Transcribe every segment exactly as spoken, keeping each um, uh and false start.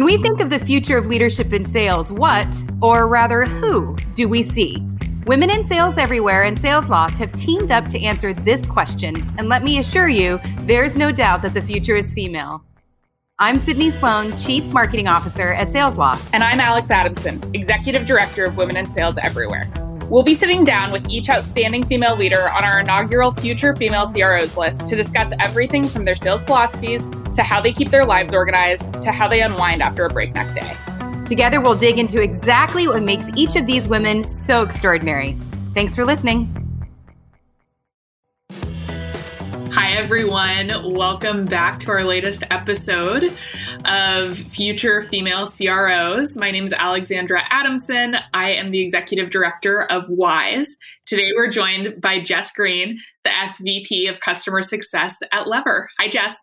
When we think of the future of leadership in sales, what, or rather who, do we see? Women in Sales Everywhere and SalesLoft have teamed up to answer this question, and let me assure you, there's no doubt that the future is female. I'm Sydney Sloan, Chief Marketing Officer at SalesLoft. And I'm Alex Adamson, Executive Director of Women in Sales Everywhere. We'll be sitting down with each outstanding female leader on our inaugural Future Female C R Os list to discuss everything from their sales philosophies, to how they keep their lives organized, to how they unwind after a breakneck day. Together, we'll dig into exactly what makes each of these women so extraordinary. Thanks for listening. Hi, everyone. Welcome back to our latest episode of Future Female C R Os. My name is Alexandra Adamson. I am the Executive Director of WISE. Today, we're joined by Jess Green, the S V P of Customer Success at Lever. Hi, Jess.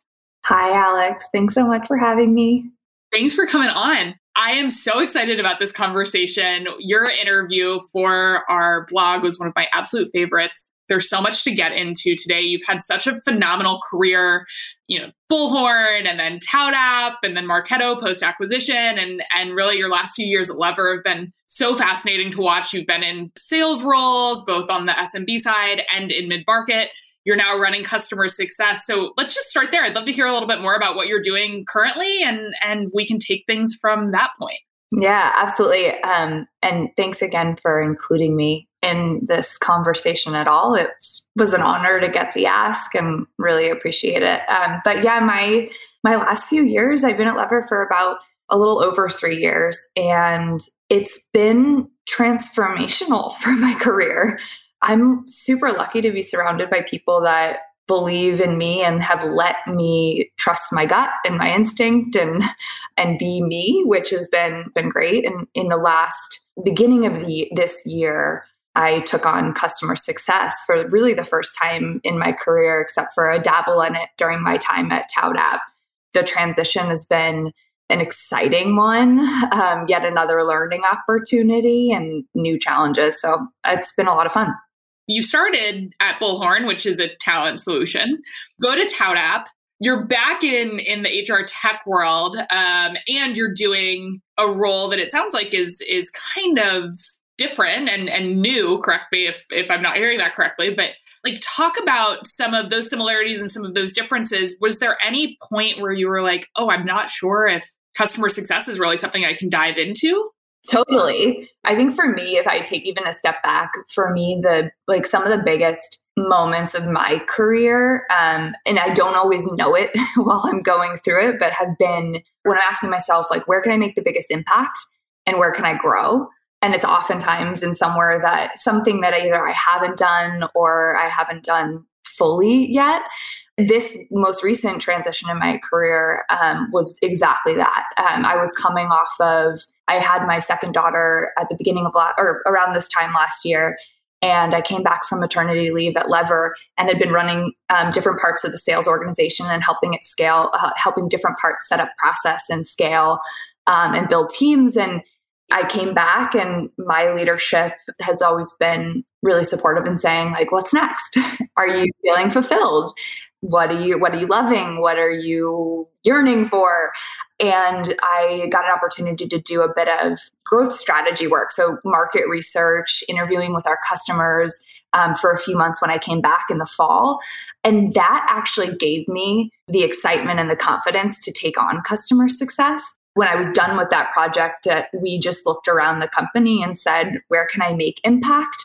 Hi, Alex. Thanks so much for having me. Thanks for coming on. I am so excited about this conversation. Your interview for our blog was one of my absolute favorites. There's so much to get into today. You've had such a phenomenal career, you know, Bullhorn and then ToutApp and then Marketo post-acquisition. And, and really your last few years at Lever have been so fascinating to watch. You've been in sales roles, both on the S M B side and in mid-market. You're now running customer success. So let's just start there. I'd love to hear a little bit more about what you're doing currently, and, and we can take things from that point. Yeah, absolutely. Um, and thanks again for including me in this conversation at all. It was an honor to get the ask and really appreciate it. Um, but yeah, my my last few years, I've been at Lever for about a little over three years, and it's been transformational for my career. I'm super lucky to be surrounded by people that believe in me and have let me trust my gut and my instinct and and be me, which has been been great. And in the last beginning of the this year, I took on customer success for really the first time in my career, except for a dabble in it during my time at ToutApp. The transition has been an exciting one, um, yet another learning opportunity and new challenges. So it's been a lot of fun. You started at Bullhorn, which is a talent solution. Go to ToutApp. You're back in, in the H R tech world, um, and you're doing a role that it sounds like is is kind of different and, and new, correct me if, if I'm not hearing that correctly, but like talk about some of those similarities and some of those differences. Was there any point where you were like, oh, I'm not sure if customer success is really something I can dive into? Totally. I think for me, if I take even a step back, for me, the like some of the biggest moments of my career, um, and I don't always know it while I'm going through it, but have been when I'm asking myself, like, where can I make the biggest impact and where can I grow? And it's oftentimes in somewhere that something that either I haven't done or I haven't done fully yet. This most recent transition in my career um, was exactly that. Um, I was coming off of, I had my second daughter at the beginning of, la- or around this time last year, and I came back from maternity leave at Lever and had been running um, different parts of the sales organization and helping it scale, uh, helping different parts set up process and scale um, and build teams. And I came back and my leadership has always been really supportive in saying like, what's next? Are you feeling fulfilled? What are you, what are you loving? What are you yearning for? And I got an opportunity to do a bit of growth strategy work. So market research, interviewing with our customers um, for a few months when I came back in the fall. And that actually gave me the excitement and the confidence to take on customer success. When I was done with that project, uh, we just looked around the company and said, where can I make impact?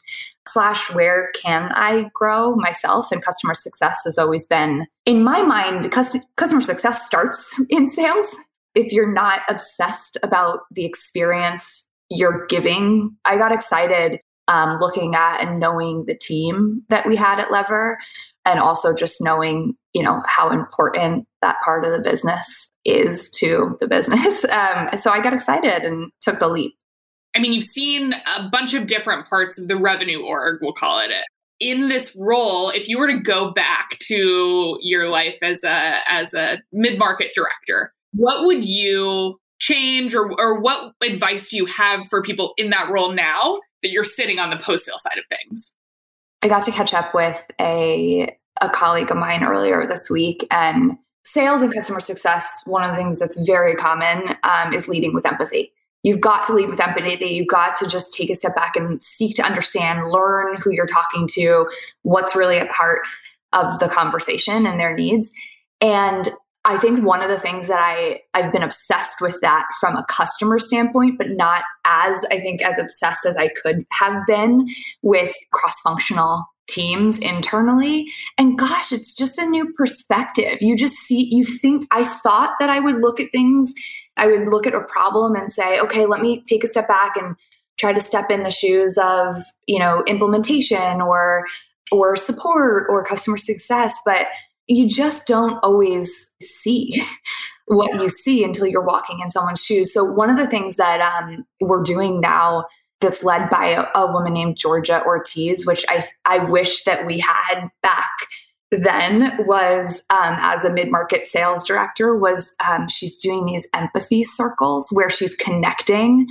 Slash, where can I grow myself? And customer success has always been, in my mind, cus- customer success starts in sales. If you're not obsessed about the experience you're giving, I got excited um, looking at and knowing the team that we had at Lever, and also just knowing, you know, how important that part of the business is to the business. Um, so I got excited and took the leap. I mean, you've seen a bunch of different parts of the revenue org, we'll call it it. In this role, if you were to go back to your life as a as a mid-market director, what would you change or, or what advice do you have for people in that role now that you're sitting on the post-sale side of things? I got to catch up with a, a colleague of mine earlier this week, and sales and customer success, one of the things that's very common um, is leading with empathy. You've got to lead with empathy. You've got to just take a step back and seek to understand, learn who you're talking to, what's really a part of the conversation and their needs. And I think one of the things that I, I've been obsessed with that from a customer standpoint, but not as, I think, as obsessed as I could have been with cross-functional teams internally. And gosh, it's just a new perspective. You just see, you think, I thought that I would look at things, I would look at a problem and say, okay, let me take a step back and try to step in the shoes of, you know, implementation or, or support or customer success. But you just don't always see what you see until you're walking in someone's shoes. So one of the things that um, we're doing now that's led by a, a woman named Georgia Ortiz, which I, I wish that we had back then, was um, as a mid-market sales director, was um, she's doing these empathy circles where she's connecting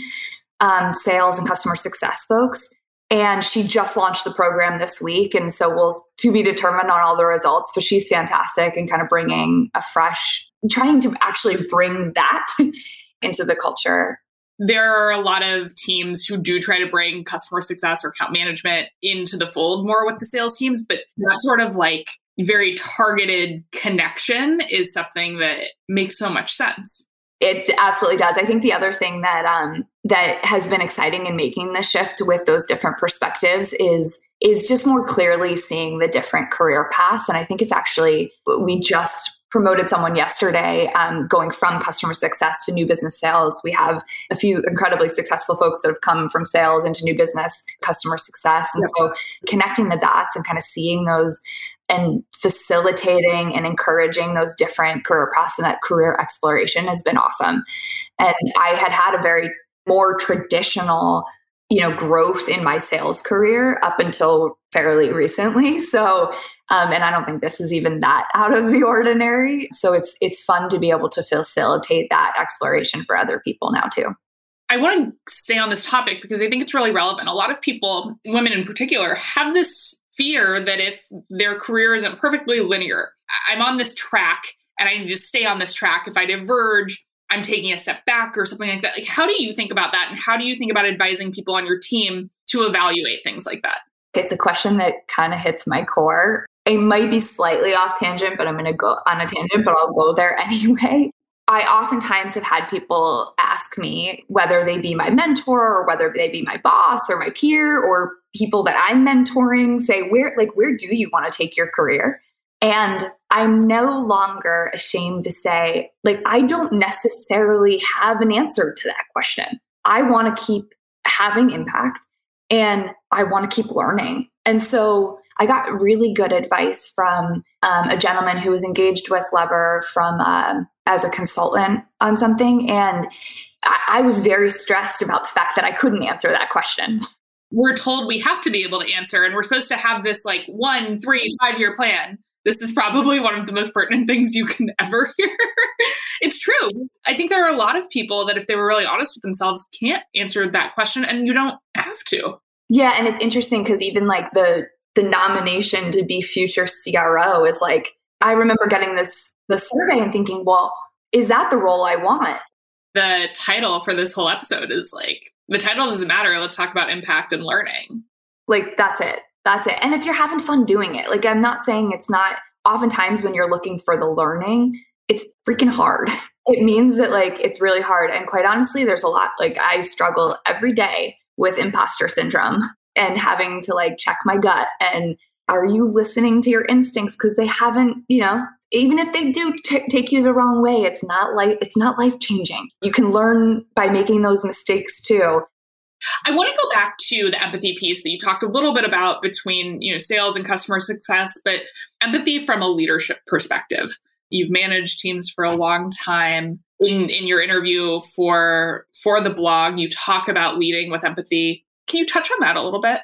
um, sales and customer success folks. And she just launched the program this week. And so we'll to be determined on all the results, but she's fantastic and kind of bringing a fresh, trying to actually bring that into the culture. There are a lot of teams who do try to bring customer success or account management into the fold more with the sales teams, but that sort of like very targeted connection is something that makes so much sense. It absolutely does. I think the other thing that um, that has been exciting in making the shift with those different perspectives is is just more clearly seeing the different career paths. And I think it's actually, we just promoted someone yesterday um, going from customer success to new business sales. We have a few incredibly successful folks that have come from sales into new business customer success. And yep. So connecting the dots and kind of seeing those and facilitating and encouraging those different career paths and that career exploration has been awesome. And I had had a very more traditional, you know, growth in my sales career up until fairly recently. So, um, and I don't think this is even that out of the ordinary. So it's, it's fun to be able to facilitate that exploration for other people now too. I want to stay on this topic because I think it's really relevant. A lot of people, women in particular, have this fear that if their career isn't perfectly linear, I'm on this track and I need to stay on this track. If I diverge, I'm taking a step back or something like that. Like, how do you think about that? And how do you think about advising people on your team to evaluate things like that? It's a question that kind of hits my core. It might be slightly off tangent, but I'm going to go on a tangent, but I'll go there anyway. I oftentimes have had people ask me, whether they be my mentor or whether they be my boss or my peer or people that I'm mentoring, say, where, like, where do you want to take your career? And I'm no longer ashamed to say, like, I don't necessarily have an answer to that question. I want to keep having impact and I want to keep learning. And so I got really good advice from um, a gentleman who was engaged with Lever from um, as a consultant on something. And I, I was very stressed about the fact that I couldn't answer that question. We're told we have to be able to answer, and we're supposed to have this like one, three, five-year plan. This is probably one of the most pertinent things you can ever hear. It's true. I think there are a lot of people that if they were really honest with themselves, can't answer that question, and you don't have to. Yeah. And it's interesting because even like the, the nomination to be future C R O is like, I remember getting this, this survey and thinking, well, is that the role I want? The title for this whole episode is like, the title doesn't matter. Let's talk about impact and learning. Like, that's it. That's it. And if you're having fun doing it, like, I'm not saying it's not. Oftentimes when you're looking for the learning, it's freaking hard. It means that like, it's really hard. And quite honestly, there's a lot, like, I struggle every day with imposter syndrome and having to like check my gut. And are you listening to your instincts? Because they haven't, you know, even if they do t- take you the wrong way, it's not like, it's not life changing. You can learn by making those mistakes too. I want to go back to the empathy piece that you talked a little bit about between, you know, sales and customer success, but empathy from a leadership perspective. You've managed teams for a long time. In in your interview for for the blog, you talk about leading with empathy. Can you touch on that a little bit?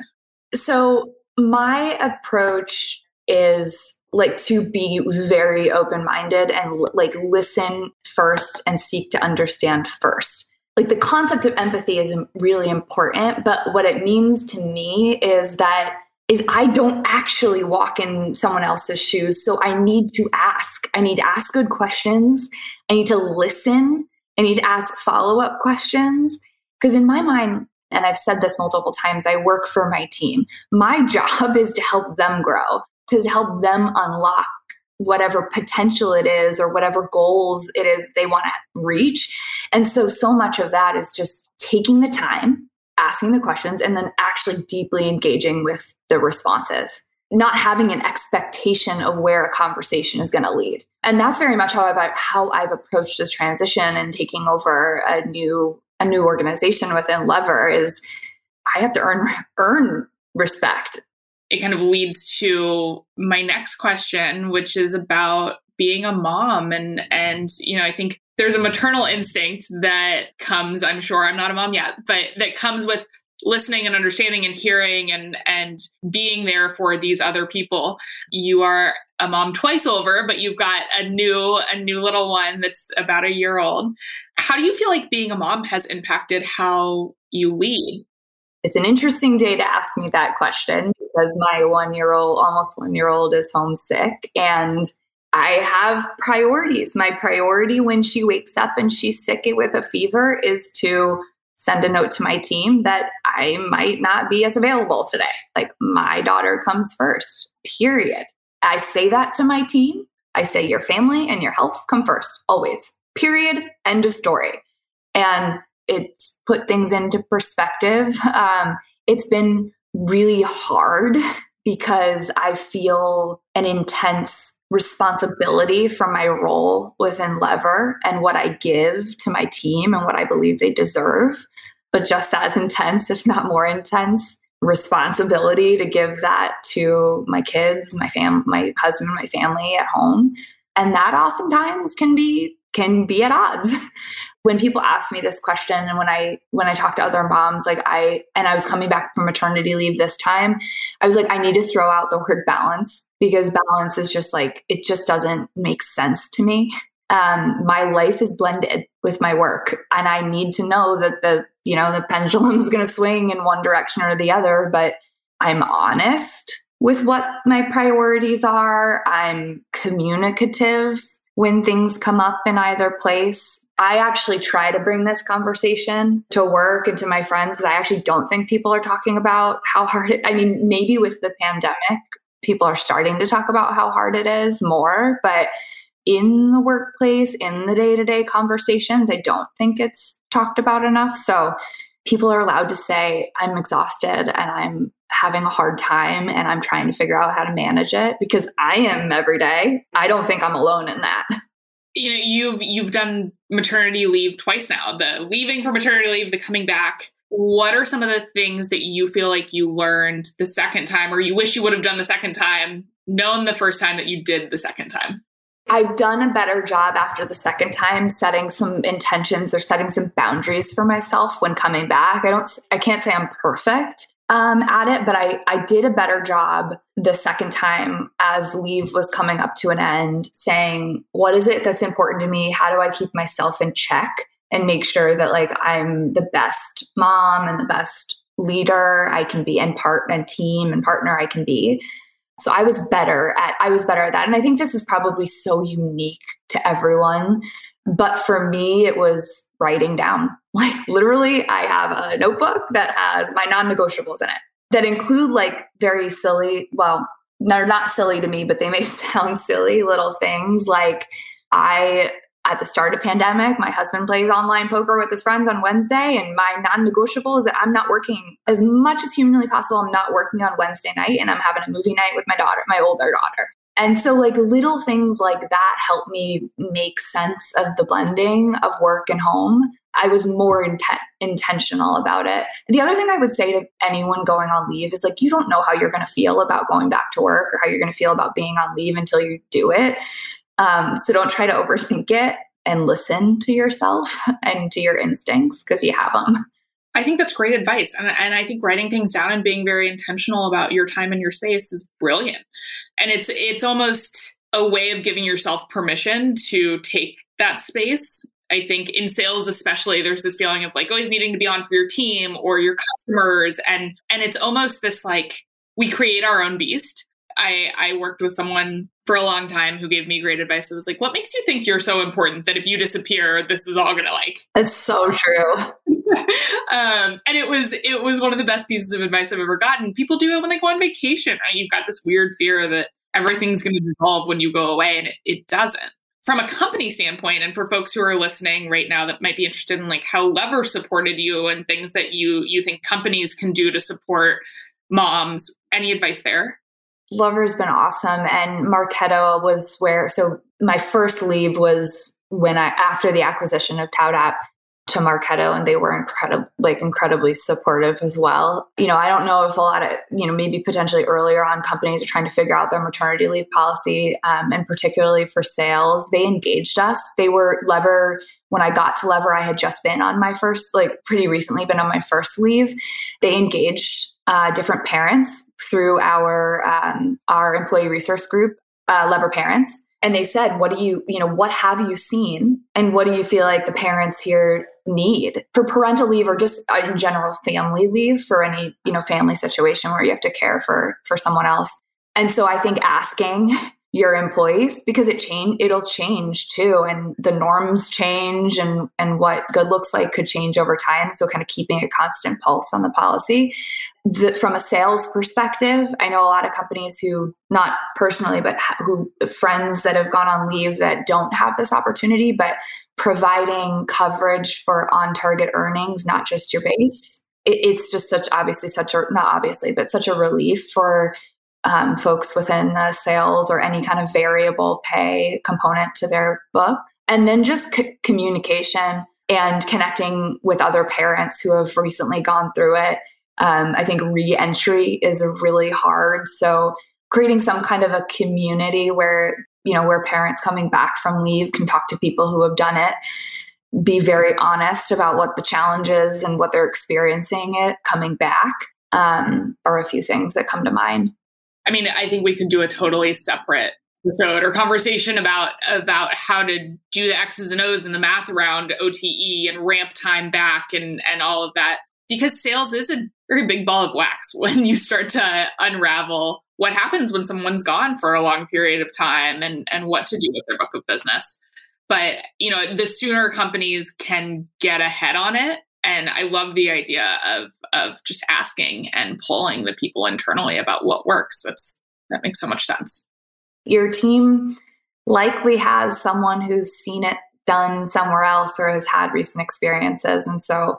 So my approach is like to be very open-minded and like listen first and seek to understand first. Like, the concept of empathy is really important, but what it means to me is that is I don't actually walk in someone else's shoes. So I need to ask. I need to ask good questions. I need to listen. I need to ask follow-up questions. Because in my mind, and I've said this multiple times, I work for my team. My job is to help them grow, to help them unlock whatever potential it is or whatever goals it is they want to reach. And so, so much of that is just taking the time, asking the questions, and then actually deeply engaging with the responses, not having an expectation of where a conversation is going to lead. And that's very much how I've, how I've approached this transition and taking over a new a new organization within Lever is I have to earn earn respect. It kind of leads to my next question, which is about being a mom. And, and, you know, I think there's a maternal instinct that comes, I'm sure I'm not a mom yet, but that comes with listening and understanding and hearing and, and being there for these other people. You are a mom twice over, but you've got a new, a new little one that's about a year old. How do you feel like being a mom has impacted how you lead? It's an interesting day to ask me that question because my one-year-old, almost one-year-old is homesick and I have priorities. My priority when she wakes up and she's sick with a fever is to send a note to my team that I might not be as available today. Like my daughter comes first, period. I say that to my team. I say your family and your health come first, always, period, end of story. And it's put things into perspective. Um, it's been really hard because I feel an intense responsibility from my role within Lever and what I give to my team and what I believe they deserve, but just as intense, if not more intense, responsibility to give that to my kids, my fam, my husband, my family at home. And that oftentimes can be can be at odds. When people ask me this question and when I when I talk to other moms, like I and I was coming back from maternity leave this time, I was like, I need to throw out the word balance because balance is just like, it just doesn't make sense to me. Um, my life is blended with my work and I need to know that the, you know, the pendulum is going to swing in one direction or the other, but I'm honest with what my priorities are. I'm communicative when things come up in either place. I actually try to bring this conversation to work and to my friends because I actually don't think people are talking about how hard it, I mean, maybe with the pandemic, people are starting to talk about how hard it is more, but in the workplace, in the day-to-day conversations, I don't think it's talked about enough. So people are allowed to say, I'm exhausted and I'm having a hard time and I'm trying to figure out how to manage it because I am every day. I don't think I'm alone in that. You know, you've you've done maternity leave twice now, the leaving for maternity leave, the coming back. What are some of the things that you feel like you learned the second time or you wish you would have done the second time, known the first time that you did the second time? I've done a better job after the second time setting some intentions or setting some boundaries for myself when coming back. I don't I can't say I'm perfect um, at it, but I, I did a better job the second time as leave was coming up to an end, saying, what is it that's important to me? How do I keep myself in check and make sure that like I'm the best mom and the best leader I can be and part and team and partner I can be? So I was better at, I was better at that. And I think this is probably so unique to everyone, but for me, it was writing down. Like literally I have a notebook that has my non-negotiables in it that include like very silly, well, they're not silly to me, but they may sound silly little things. Like I, at the start of pandemic, my husband plays online poker with his friends on Wednesday. And my non-negotiable is that I'm not working as much as humanly possible. I'm not working on Wednesday night and I'm having a movie night with my daughter, my older daughter. And so like little things like that helped me make sense of the blending of work and home. I was more inten- intentional about it. The other thing I would say to anyone going on leave is like, you don't know how you're going to feel about going back to work or how you're going to feel about being on leave until you do it. Um, so don't try to overthink it and listen to yourself and to your instincts because you have them. I think that's great advice. And, and I think writing things down and being very intentional about your time and your space is brilliant. And it's it's almost a way of giving yourself permission to take that space. I think in sales, especially, there's this feeling of like always needing to be on for your team or your customers. And, and it's almost this like we create our own beast. I, I worked with someone for a long time who gave me great advice that was like, what makes you think you're so important that if you disappear, this is all going to like... That's so true. um, and it was it was one of the best pieces of advice I've ever gotten. People do it when they go on vacation. Right? You've got this weird fear that everything's going to dissolve when you go away, and it, it doesn't. From a company standpoint, and for folks who are listening right now that might be interested in like how Lever supported you and things that you you think companies can do to support moms, any advice there? Lever's been awesome. And Marketo was where, so my first leave was when I, after the acquisition of ToutApp to Marketo, and they were incredible, like incredibly supportive as well. You know, I don't know if a lot of, you know, maybe potentially earlier on companies are trying to figure out their maternity leave policy. Um, and particularly for sales, they engaged us. They were Lever. When I got to Lever, I had just been on my first, like pretty recently been on my first leave. They engaged uh, different parents through our, um, our employee resource group, uh, Lever Parents. And they said, what do you, you know, what have you seen? And what do you feel like the parents here need for parental leave, or just in general family leave for any, you know, family situation where you have to care for, for someone else. And so I think asking your employees, because it change, it'll change too. And the norms change, and, and what good looks like could change over time. So kind of keeping a constant pulse on the policy. The, from a sales perspective, I know a lot of companies who, not personally, but who friends that have gone on leave that don't have this opportunity, but providing coverage for on-target earnings, not just your base. It, it's just such, obviously such a, not obviously, but such a relief for Um, folks within the sales or any kind of variable pay component to their book. And then just c- communication and connecting with other parents who have recently gone through it. Um, I think re-entry is really hard. So creating some kind of a community where, you know, where parents coming back from leave can talk to people who have done it, be very honest about what the challenge is and what they're experiencing it coming back, um, are a few things that come to mind. I mean, I think we could do a totally separate episode or conversation about about how to do the X's and O's and the math around O T E and ramp time back and, and all of that, because sales is a very big ball of wax when you start to unravel what happens when someone's gone for a long period of time and, and what to do with their book of business. But, you know, the sooner companies can get ahead on it. And I love the idea of of just asking and polling the people internally about what works. That's that makes so much sense. Your team likely has someone who's seen it done somewhere else or has had recent experiences. And so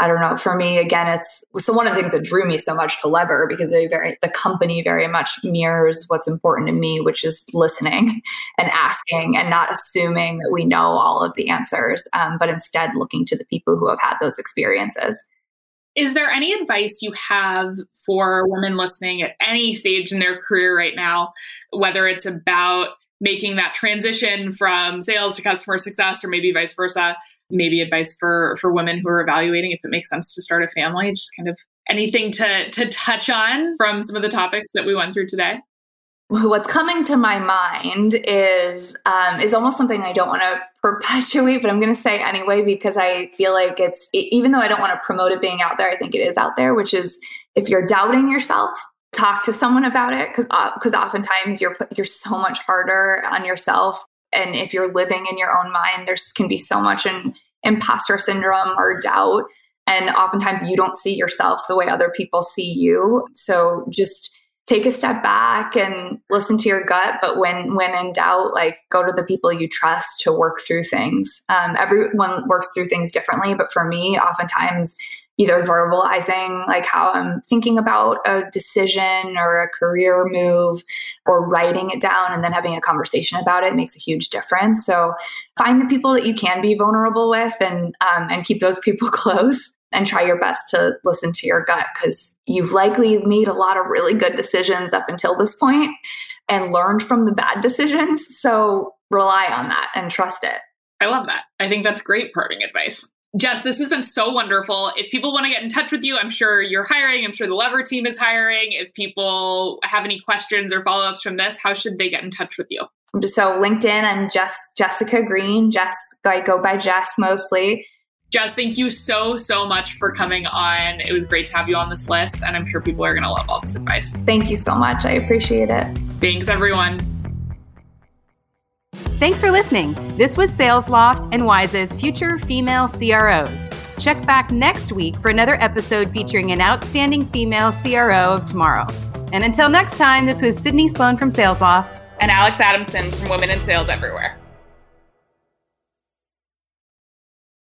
I don't know, for me, again, it's so one of the things that drew me so much to Lever, because they very the company very much mirrors what's important to me, which is listening and asking and not assuming that we know all of the answers, um, but instead looking to the people who have had those experiences. Is there any advice you have for women listening at any stage in their career right now, whether it's about making that transition from sales to customer success, or maybe vice versa, maybe advice for, for women who are evaluating if it makes sense to start a family, just kind of anything to, to touch on from some of the topics that we went through today? What's coming to my mind is, um, is almost something I don't want to perpetuate, but I'm going to say anyway, because I feel like it's, even though I don't want to promote it being out there, I think it is out there, which is if you're doubting yourself, talk to someone about it, because because uh, oftentimes you're put, you're so much harder on yourself, and if you're living in your own mind, there can be so much in imposter syndrome or doubt, and oftentimes you don't see yourself the way other people see you. So just take a step back and listen to your gut. But when when in doubt, like go to the people you trust to work through things. Um, everyone works through things differently, but for me, oftentimes, either verbalizing like how I'm thinking about a decision or a career move, or writing it down and then having a conversation about it makes a huge difference. So find the people that you can be vulnerable with, and um, and keep those people close, and try your best to listen to your gut, because you've likely made a lot of really good decisions up until this point and learned from the bad decisions. So rely on that and trust it. I love that. I think that's great parting advice. Jess, this has been so wonderful. If people want to get in touch with you, I'm sure you're hiring. I'm sure the Lever team is hiring. If people have any questions or follow-ups from this, how should they get in touch with you? So LinkedIn, I'm Jess, Jessica Green. Jess, I go by Jess mostly. Jess, thank you so, so much for coming on. It was great to have you on this list, and I'm sure people are going to love all this advice. Thank you so much. I appreciate it. Thanks, everyone. Thanks for listening. This was SalesLoft and Wise's Future Female C R Os. Check back next week for another episode featuring an outstanding female C R O of tomorrow. And until next time, this was Sydney Sloan from SalesLoft. And Alex Adamson from Women in Sales Everywhere.